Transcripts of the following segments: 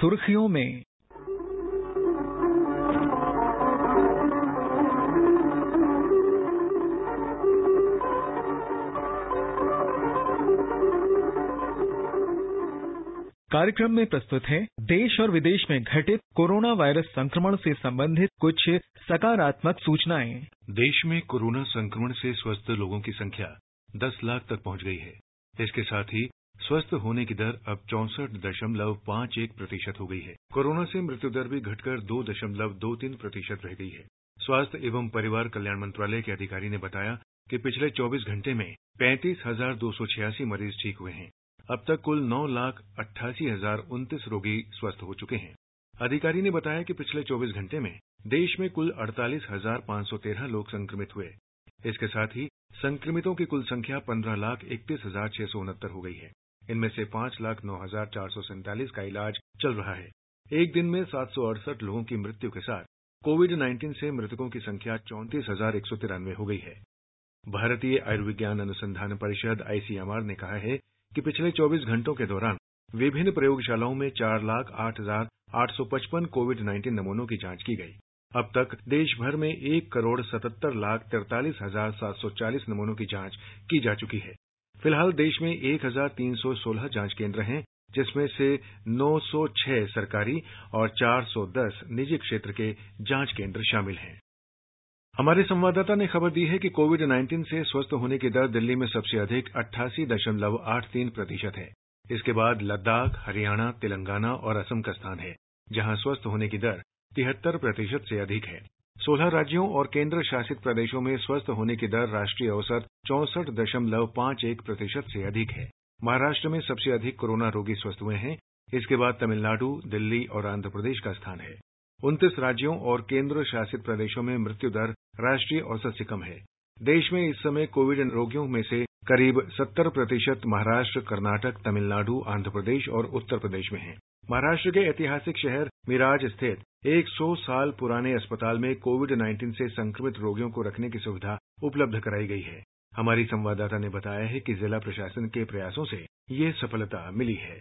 सुर्खियों में। कार्यक्रम में प्रस्तुत हैं देश और विदेश में घटित कोरोना वायरस संक्रमण से संबंधित कुछ सकारात्मक सूचनाएं। देश में कोरोना संक्रमण से स्वस्थ लोगों की संख्या 10 लाख तक पहुंच गई है। इसके साथ ही स्वस्थ होने की दर अब 64.51% हो गई है। कोरोना से मृत्यु दर भी घटकर 2.23% रह गई है। स्वास्थ्य एवं परिवार कल्याण मंत्रालय के अधिकारी ने बताया कि पिछले 24 घंटे में 35,286 मरीज ठीक हुए हैं। अब तक कुल 9,88,029 रोगी स्वस्थ हो चुके हैं। अधिकारी ने बताया कि पिछले 24 घंटे में देश में कुल 48,513 लोग संक्रमित हुए। इसके साथ ही संक्रमितों की कुल संख्या 15,31,669 हो गई है। इनमें से 5,09,447 का इलाज चल रहा है। एक दिन में 768 लोगों की मृत्यु के साथ कोविड-19 से मृतकों की संख्या 34,193 हो गई है। भारतीय आयुर्विज्ञान अनुसंधान परिषद ICMR ने कहा है कि पिछले 24 घंटों के दौरान विभिन्न प्रयोगशालाओं में 4,08,855 कोविड-19 नमूनों की जांच की गई। अब तक देश भर में 1,77,43,740 नमूनों की जांच की जा चुकी है। फिलहाल देश में 1,316 जांच केंद्र हैं, जिसमें से 906 सरकारी और 410 निजी क्षेत्र के जांच केंद्र शामिल हैं। हमारे संवाददाता ने खबर दी है कि कोविड-19 से स्वस्थ होने की दर दिल्ली में सबसे अधिक 88.83% है। इसके बाद लद्दाख, हरियाणा, तेलंगाना और असम का स्थान है, जहां स्वस्थ होने की दर 73% से अधिक है। 16 राज्यों और केंद्र शासित प्रदेशों में स्वस्थ होने की दर राष्ट्रीय औसत 64.51% से अधिक है। महाराष्ट्र में सबसे अधिक कोरोना रोगी स्वस्थ हुए हैं। इसके बाद तमिलनाडु, दिल्ली और आंध्र प्रदेश का स्थान है। 29 राज्यों और केंद्र शासित प्रदेशों में मृत्यु दर राष्ट्रीय औसत से कम है। देश में इस समय कोविड रोगियों में से करीब 70% महाराष्ट्र, कर्नाटक, तमिलनाडु, आंध्र प्रदेश और उत्तर प्रदेश में हैं। महाराष्ट्र के ऐतिहासिक शहर मिराज स्थित 100 साल पुराने अस्पताल में कोविड-19 से संक्रमित रोगियों को रखने की सुविधा उपलब्ध कराई गई है। हमारी संवाददाता ने बताया है कि जिला प्रशासन के प्रयासों से ये सफलता मिली है।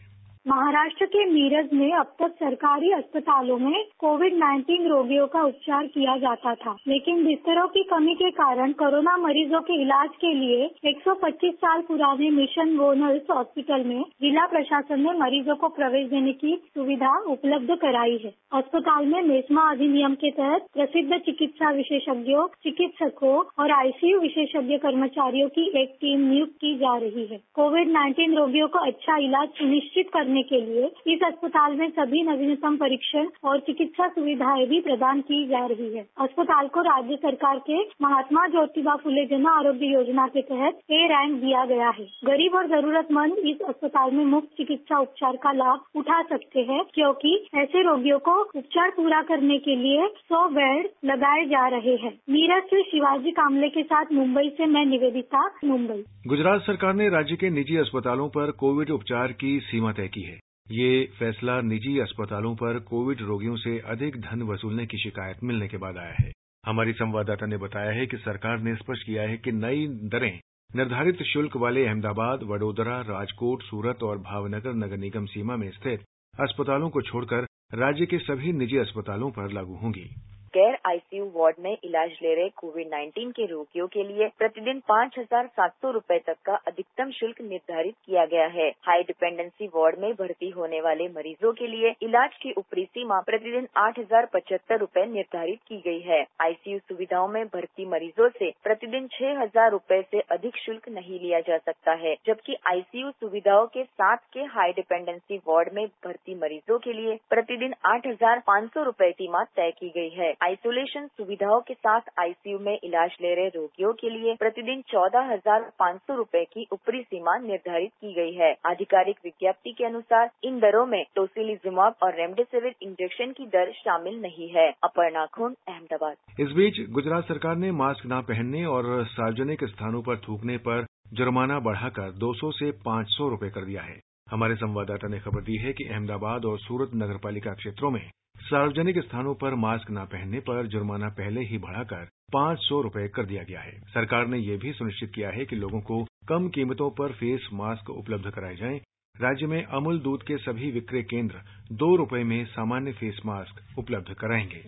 महाराष्ट्र के मीरज में अब तक सरकारी अस्पतालों में कोविड-19 रोगियों का उपचार किया जाता था, लेकिन बिस्तरों की कमी के कारण कोरोना मरीजों के इलाज के लिए 125 साल पुराने मिशन वॉर्नर्स हॉस्पिटल में जिला प्रशासन ने मरीजों को प्रवेश देने की सुविधा उपलब्ध कराई है। अस्पताल में मेस्मा अधिनियम के तहत प्रसिद्ध चिकित्सा विशेषज्ञों, चिकित्सकों और ICU विशेषज्ञ कर्मचारियों की एक टीम नियुक्त की जा रही है। कोविड-19 रोगियों को अच्छा इलाज सुनिश्चित करने के लिए इस अस्पताल में सभी नवीनतम परीक्षण और चिकित्सा सुविधाएं भी प्रदान की जा रही है। अस्पताल को राज्य सरकार के महात्मा ज्योतिबा फुले जन आरोग्य योजना के तहत A रैंक दिया गया है। गरीब और जरूरतमंद इस अस्पताल में मुफ्त चिकित्सा उपचार का लाभ उठा सकते हैं, क्योंकि ऐसे रोगियों को उपचार पूरा करने के लिए 100 बेड लगाए जा रहे हैं। मीरज से शिवाजी कामले के साथ मुंबई से मैं निवेदिता, मुंबई। गुजरात सरकार ने राज्य के निजी अस्पतालों पर कोविड उपचार की सीमा तय की है। ये फैसला निजी अस्पतालों पर कोविड रोगियों से अधिक धन वसूलने की शिकायत मिलने के बाद आया है। हमारी संवाददाता ने बताया है कि सरकार ने स्पष्ट किया है कि नई दरें निर्धारित शुल्क वाले अहमदाबाद, वडोदरा, राजकोट, सूरत और भावनगर नगर निगम सीमा में स्थित अस्पतालों को छोड़कर राज्य के सभी निजी अस्पतालों पर लागू होंगी। गैर ICU वार्ड में इलाज ले रहे कोविड-19 के रोगियों के लिए प्रतिदिन 5,700 रुपए तक का अधिकतम शुल्क निर्धारित किया गया है। हाई डिपेंडेंसी वार्ड में भर्ती होने वाले मरीजों के लिए इलाज की ऊपरी सीमा प्रतिदिन 8,075 रुपए निर्धारित की गई है। ICU सुविधाओं में भर्ती मरीजों से प्रतिदिन 6,000 रुपए से अधिक शुल्क नहीं लिया जा सकता है, जबकि ICU सुविधाओं के साथ के हाई डिपेंडेंसी वार्ड में भर्ती मरीजों के लिए प्रतिदिन 8,500 रुपए सीमा तय की गई है। आइसोलेशन सुविधाओं के साथ ICU में इलाज ले रहे रोगियों के लिए प्रतिदिन 14,500 रुपए की ऊपरी सीमा निर्धारित की गई है। आधिकारिक विज्ञप्ति के अनुसार इन दरों में टोसीलीजिमब और रेमडेसिविर इंजेक्शन की दर शामिल नहीं है। अपर्णा खून, अहमदाबाद। इस बीच गुजरात सरकार ने मास्क न पहनने और सार्वजनिक स्थानों पर थूकने पर जुर्माना बढ़ाकर 200 से 500 रुपए कर दिया है। हमारे संवाददाता ने खबर दी है कि अहमदाबाद और सूरत नगरपालिका क्षेत्रों में सार्वजनिक स्थानों पर मास्क न पहनने पर जुर्माना पहले ही बढ़ाकर 500 रुपए कर दिया गया है। सरकार ने यह भी सुनिश्चित किया है कि लोगों को कम कीमतों पर फेस मास्क उपलब्ध कराए जाएं। राज्य में अमूल दूध के सभी विक्रय केंद्र ₹2 में सामान्य फेस मास्क उपलब्ध कराएंगे।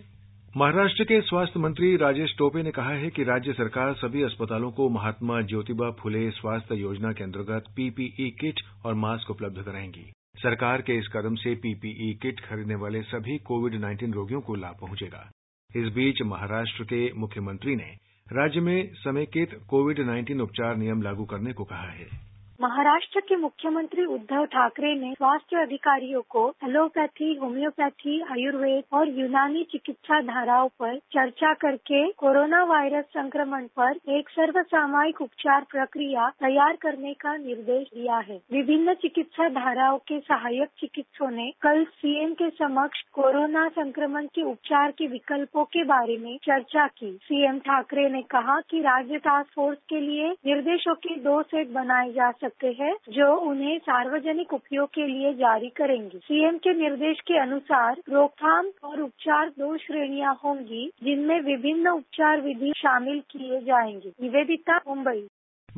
महाराष्ट्र के स्वास्थ्य मंत्री राजेश टोपे ने कहा है कि राज्य सरकार सभी अस्पतालों को महात्मा ज्योतिबा फुले स्वास्थ्य योजना के अंतर्गत पीपीई किट और मास्क उपलब्ध कराएंगी। सरकार के इस कदम से पीपीई किट खरीदने वाले सभी कोविड-19 रोगियों को लाभ पहुंचेगा। इस बीच महाराष्ट्र के मुख्यमंत्री ने राज्य में समेकित कोविड-19 उपचार नियम लागू करने को कहा है। महाराष्ट्र के मुख्यमंत्री उद्धव ठाकरे ने स्वास्थ्य अधिकारियों को एलोपैथी, होम्योपैथी, आयुर्वेद और यूनानी चिकित्सा धाराओं पर चर्चा करके कोरोना वायरस संक्रमण पर एक सर्वसामायिक उपचार प्रक्रिया तैयार करने का निर्देश दिया है। विभिन्न चिकित्सा धाराओं के सहायक चिकित्सकों ने कल सीएम के समक्ष कोरोना संक्रमण के उपचार के विकल्पों के बारे में चर्चा की। सीएम ठाकरे ने कहा कि राज्य टास्क फोर्स के लिए निर्देशों के 2 सेट बनाए जा है जो उन्हें सार्वजनिक उपयोग के लिए जारी करेंगे। सीएम के निर्देश के अनुसार रोकथाम और उपचार 2 श्रेणियां होंगी जिनमें विभिन्न उपचार विधि शामिल किए जाएंगे। निवेदिता, मुंबई।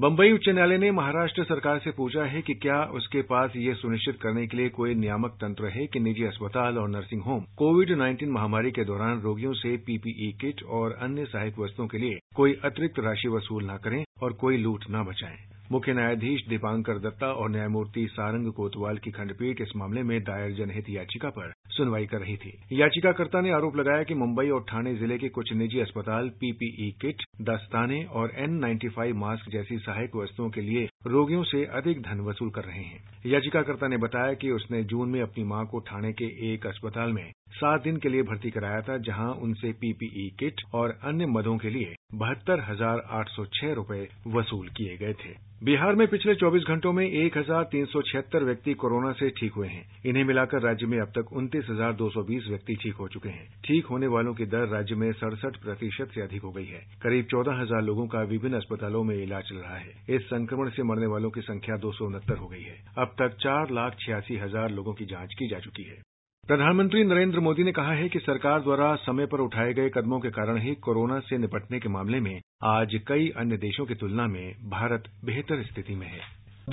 बम्बई उच्च न्यायालय ने महाराष्ट्र सरकार से पूछा है कि क्या उसके पास ये सुनिश्चित करने के लिए कोई नियामक तंत्र है कि निजी अस्पताल और नर्सिंग होम कोविड-19 महामारी के दौरान रोगियों से पीपीई किट और अन्य सहायक वस्तुओं के लिए कोई अतिरिक्त राशि वसूल न करें और कोई लूट न बचाएं। मुख्य न्यायाधीश दीपांकर दत्ता और न्यायमूर्ति सारंग कोतवाल की खंडपीठ इस मामले में दायर जनहित याचिका पर सुनवाई कर रही थी। याचिकाकर्ता ने आरोप लगाया कि मुंबई और ठाणे जिले के कुछ निजी अस्पताल पीपीई किट, दस्ताने और N95 मास्क जैसी सहायक वस्तुओं के लिए रोगियों से अधिक धन वसूल कर रहे हैं। याचिकाकर्ता ने बताया कि उसने जून में अपनी मां को ठाणे के एक अस्पताल में 7 दिन के लिए भर्ती कराया था, जहां उनसे पीपीई किट और अन्य मदों के लिए 72,806 रुपए वसूल किए गए थे। बिहार में पिछले 24 घंटों में 1,376 व्यक्ति कोरोना से ठीक हुए हैं। इन्हें मिलाकर राज्य में अब तक 29,220 व्यक्ति ठीक हो चुके हैं। ठीक होने वालों की दर राज्य में 67% से अधिक हो गई है। करीब 14,000 लोगों का विभिन्न अस्पतालों में इलाज चल रहा है। इस संक्रमण से मरने वालों की संख्या 269 हो गई है। अब तक 4,86,000 लोगों की जांच की जा चुकी है। प्रधानमंत्री नरेंद्र मोदी ने कहा है कि सरकार द्वारा समय पर उठाए गए कदमों के कारण ही कोरोना से निपटने के मामले में आज कई अन्य देशों की तुलना में भारत बेहतर स्थिति में है।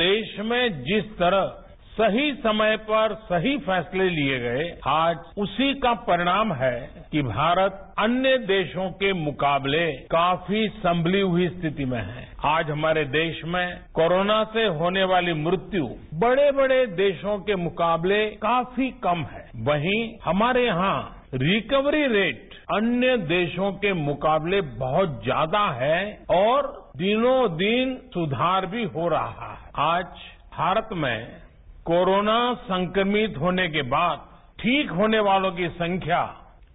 देश में जिस तरह सही समय पर सही फैसले लिए गए, आज उसी का परिणाम है कि भारत अन्य देशों के मुकाबले काफी संभली हुई स्थिति में है। आज हमारे देश में कोरोना से होने वाली मृत्यु बड़े बड़े देशों के मुकाबले काफी कम है। वहीं हमारे यहाँ रिकवरी रेट अन्य देशों के मुकाबले बहुत ज्यादा है और दिनों दिन सुधार भी हो रहा है। आज भारत में कोरोना संक्रमित होने के बाद ठीक होने वालों की संख्या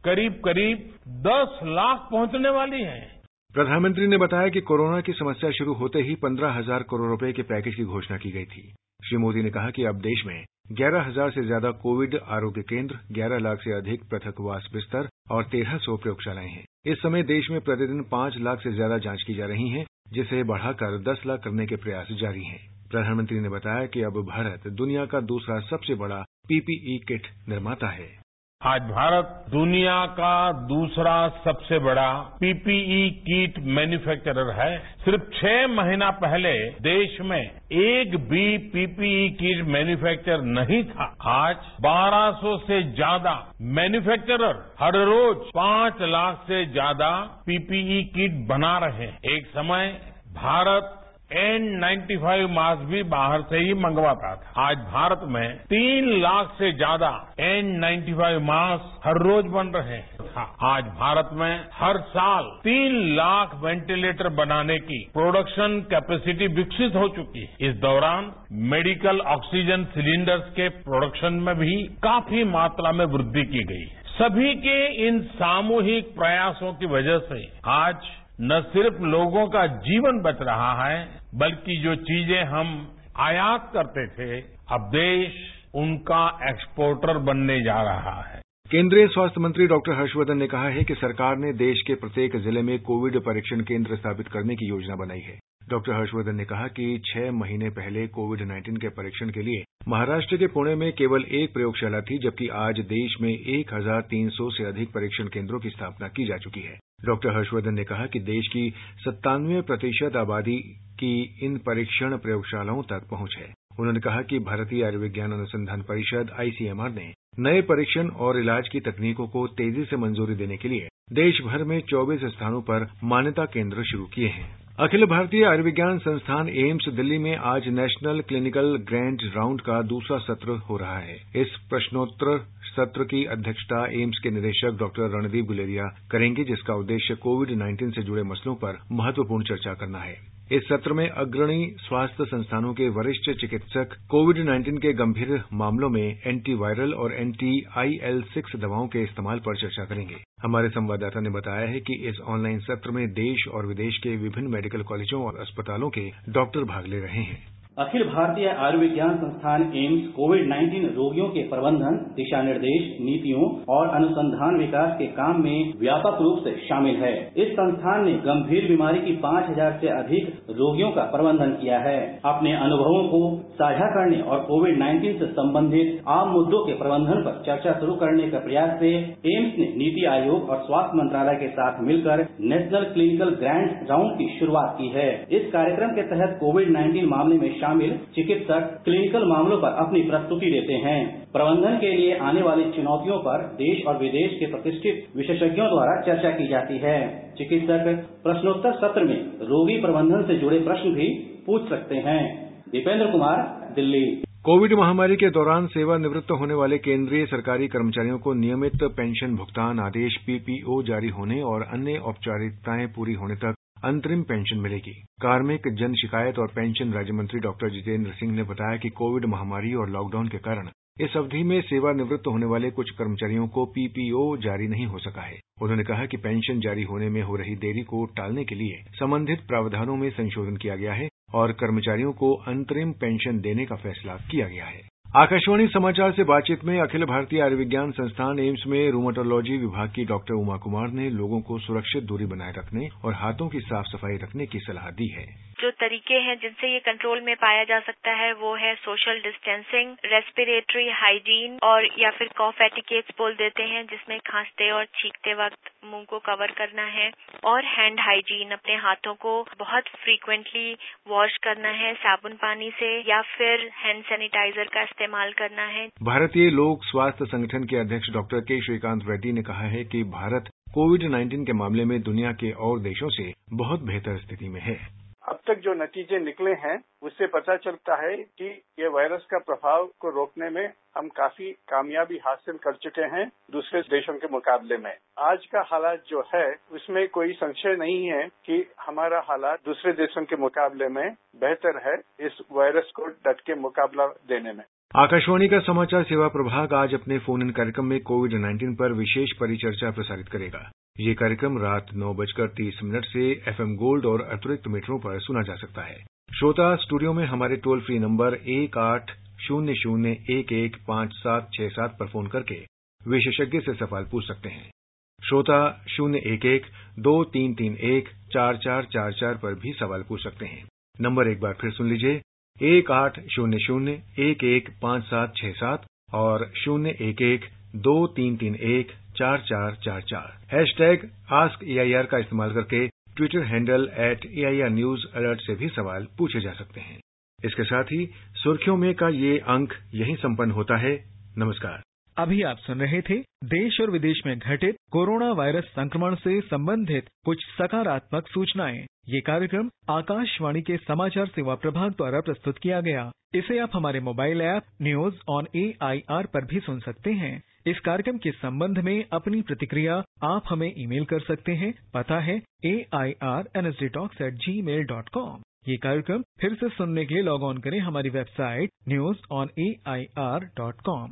करीब करीब 10 लाख पहुंचने वाली है। प्रधानमंत्री ने बताया कि कोरोना की समस्या शुरू होते ही 15,000 करोड़ रुपए के पैकेज की घोषणा की गई थी। श्री मोदी ने कहा कि अब देश में 11,000 से ज्यादा कोविड आरोग्य केंद्र, 11 लाख से अधिक पृथकवास बिस्तर और 1,300 प्रयोगशालाएं हैं। इस समय देश में प्रतिदिन 5 लाख से ज्यादा जांच की जा रही है, जिसे बढ़ाकर 10 लाख करने के प्रयास जारी हैं। प्रधानमंत्री ने बताया कि अब भारत दुनिया का दूसरा सबसे बड़ा पीपीई किट निर्माता है। आज भारत दुनिया का दूसरा सबसे बड़ा पीपीई किट मैन्युफैक्चरर है। सिर्फ 6 महीना पहले देश में एक भी पीपीई किट मैन्युफैक्चर नहीं था। आज 1,200 से ज्यादा मैन्युफैक्चरर हर रोज 5 लाख से ज्यादा पीपीई किट बना रहे हैं। एक समय भारत N95 मास्क भी बाहर से ही मंगवाता था। आज भारत में 3 लाख से ज्यादा N95 मास्क हर रोज बन रहे हैं। आज भारत में हर साल 3 लाख वेंटिलेटर बनाने की प्रोडक्शन कैपेसिटी विकसित हो चुकी है। इस दौरान मेडिकल ऑक्सीजन सिलेंडर्स के प्रोडक्शन में भी काफी मात्रा में वृद्धि की गई है। सभी के इन सामूहिक प्रयासों की वजह से आज न सिर्फ लोगों का जीवन बच रहा है, बल्कि जो चीजें हम आयात करते थे, अब देश उनका एक्सपोर्टर बनने जा रहा है। केंद्रीय स्वास्थ्य मंत्री डॉ. हर्षवर्धन ने कहा है कि सरकार ने देश के प्रत्येक जिले में कोविड परीक्षण केंद्र स्थापित करने की योजना बनाई है। डॉ. हर्षवर्धन ने कहा कि 6 महीने पहले कोविड-19 के परीक्षण के लिए महाराष्ट्र के पुणे में केवल एक प्रयोगशाला थी, जबकि आज देश में 1,300 से अधिक परीक्षण केंद्रों की स्थापना की जा चुकी है। डॉ. हर्षवर्धन ने कहा कि देश की 97% आबादी की इन परीक्षण प्रयोगशालाओं तक पहुंच है। उन्होंने कहा कि भारतीय आयुर्विज्ञान अनुसंधान परिषद आईसीएमआर ने नए परीक्षण और इलाज की तकनीकों को तेजी से मंजूरी देने के लिए देश भर में 24 स्थानों पर मान्यता केंद्र शुरू किए हैं। अखिल भारतीय आयुर्विज्ञान संस्थान एम्स दिल्ली में आज नेशनल क्लिनिकल ग्रैंड राउंड का दूसरा सत्र हो रहा है। इस प्रश्नोत्तर सत्र की अध्यक्षता एम्स के निदेशक डॉक्टर रणदीप गुलेरिया करेंगे, जिसका उद्देश्य कोविड-19 से जुड़े मसलों पर महत्वपूर्ण चर्चा करना है। इस सत्र में अग्रणी स्वास्थ्य संस्थानों के वरिष्ठ चिकित्सक कोविड-19 के गंभीर मामलों में एंटीवायरल और एंटी-IL-6 दवाओं के इस्तेमाल पर चर्चा करेंगे। हमारे संवाददाता ने बताया है कि इस ऑनलाइन सत्र में देश और विदेश के विभिन्न मेडिकल कॉलेजों और अस्पतालों के डॉक्टर भाग ले रहे हैं। अखिल भारतीय आयुर्विज्ञान संस्थान एम्स कोविड-19 रोगियों के प्रबंधन, दिशा निर्देश, नीतियों और अनुसंधान विकास के काम में व्यापक रूप से शामिल है। इस संस्थान ने गंभीर बीमारी की 5000 से अधिक रोगियों का प्रबंधन किया है। अपने अनुभवों को साझा करने और कोविड-19 से संबंधित आम मुद्दों के प्रबंधन पर चर्चा शुरू करने का प्रयास से एम्स ने नीति आयोग और स्वास्थ्य मंत्रालय के साथ मिलकर नेशनल क्लिनिकल ग्रैंड राउंड की शुरुआत की है। इस कार्यक्रम के तहत कोविड-19 मामले में शामिल चिकित्सक क्लिनिकल मामलों पर अपनी प्रस्तुति देते हैं। प्रबंधन के लिए आने वाली चुनौतियों पर देश और विदेश के प्रतिष्ठित विशेषज्ञों द्वारा चर्चा की जाती है। चिकित्सक प्रश्नोत्तर सत्र में रोगी प्रबंधन से जुड़े प्रश्न भी पूछ सकते हैं। दीपेंद्र कुमार, दिल्ली। कोविड महामारी के दौरान सेवानिवृत्त होने वाले केंद्रीय सरकारी कर्मचारियों को नियमित पेंशन भुगतान आदेश PPO जारी होने और अन्य औपचारिकताएं पूरी होने तक अंतरिम पेंशन मिलेगी। कार्मिक जन शिकायत और पेंशन राज्य मंत्री डॉक्टर जितेंद्र सिंह ने बताया कि कोविड महामारी और लॉकडाउन के कारण इस अवधि में सेवानिवृत्त होने वाले कुछ कर्मचारियों को PPO जारी नहीं हो सका है। उन्होंने कहा कि पेंशन जारी होने में हो रही देरी को टालने के लिए संबंधित प्रावधानों में संशोधन किया गया है और कर्मचारियों को अंतरिम पेंशन देने का फैसला किया गया है। आकाशवाणी समाचार से बातचीत में अखिल भारतीय आयुर्विज्ञान संस्थान एम्स में रूमेटोलॉजी विभाग की डॉक्टर उमा कुमार ने लोगों को सुरक्षित दूरी बनाए रखने और हाथों की साफ सफाई रखने की सलाह दी है। जो तरीके हैं जिनसे ये कंट्रोल में पाया जा सकता है वो है सोशल डिस्टेंसिंग, रेस्पिरेटरी हाइजीन और या फिर कॉफ एटिकेट्स बोल देते हैं, जिसमें खांसते और छींकते वक्त मुंह को कवर करना है, और हैंड हाइजीन, अपने हाथों को बहुत फ्रीक्वेंटली वॉश करना है साबुन पानी से या फिर हैंड सैनिटाइजर का इस्तेमाल करना है। भारतीय लोक स्वास्थ्य संगठन के अध्यक्ष डॉक्टर के श्रीकांत रेड्डी ने कहा है कि भारत कोविड-19 के मामले में दुनिया के और देशों से बहुत बेहतर स्थिति में है। अब तक जो नतीजे निकले हैं उससे पता चलता है कि ये वायरस का प्रभाव को रोकने में हम काफी कामयाबी हासिल कर चुके हैं दूसरे देशों के मुकाबले में। आज का हालात जो है उसमें कोई संशय नहीं है कि हमारा हालात दूसरे देशों के मुकाबले में बेहतर है इस वायरस को डट के मुकाबला देने में। आकाशवाणी का समाचार सेवा प्रभाग आज अपने फोन इन कार्यक्रम में कोविड-19 पर विशेष परिचर्चा प्रसारित करेगा। ये कार्यक्रम रात 9:30 से FM गोल्ड और अतिरिक्त मीटरों पर सुना जा सकता है। श्रोता स्टूडियो में हमारे टोल फ्री नंबर 1800115767 पर फोन करके विशेषज्ञ से सवाल पूछ सकते हैं। श्रोता 01123314444 पर भी सवाल पूछ सकते हैं। नंबर एक बार फिर सुन लीजिए, 1800115767 और 01123314444। #AskAIR का इस्तेमाल करके ट्विटर हैंडल @AIRNewsAlert से भी सवाल पूछे जा सकते हैं। इसके साथ ही सुर्खियों में का ये अंक यहीं संपन्न होता है। नमस्कार। अभी आप सुन रहे थे देश और विदेश में घटित कोरोना वायरस संक्रमण से संबंधित कुछ सकारात्मक सूचनाएं। ये कार्यक्रम आकाशवाणी के समाचार सेवा प्रभाग द्वारा प्रस्तुत किया गया। इसे आप हमारे मोबाइल ऐप NewsOnAIR पर भी सुन सकते हैं। इस कार्यक्रम के संबंध में अपनी प्रतिक्रिया आप हमें ईमेल कर सकते हैं। पता है AIRNSDTalks@gmail.com। ये कार्यक्रम फिर से सुनने के लिए लॉग ऑन करें हमारी वेबसाइट NewsOnAIR.com।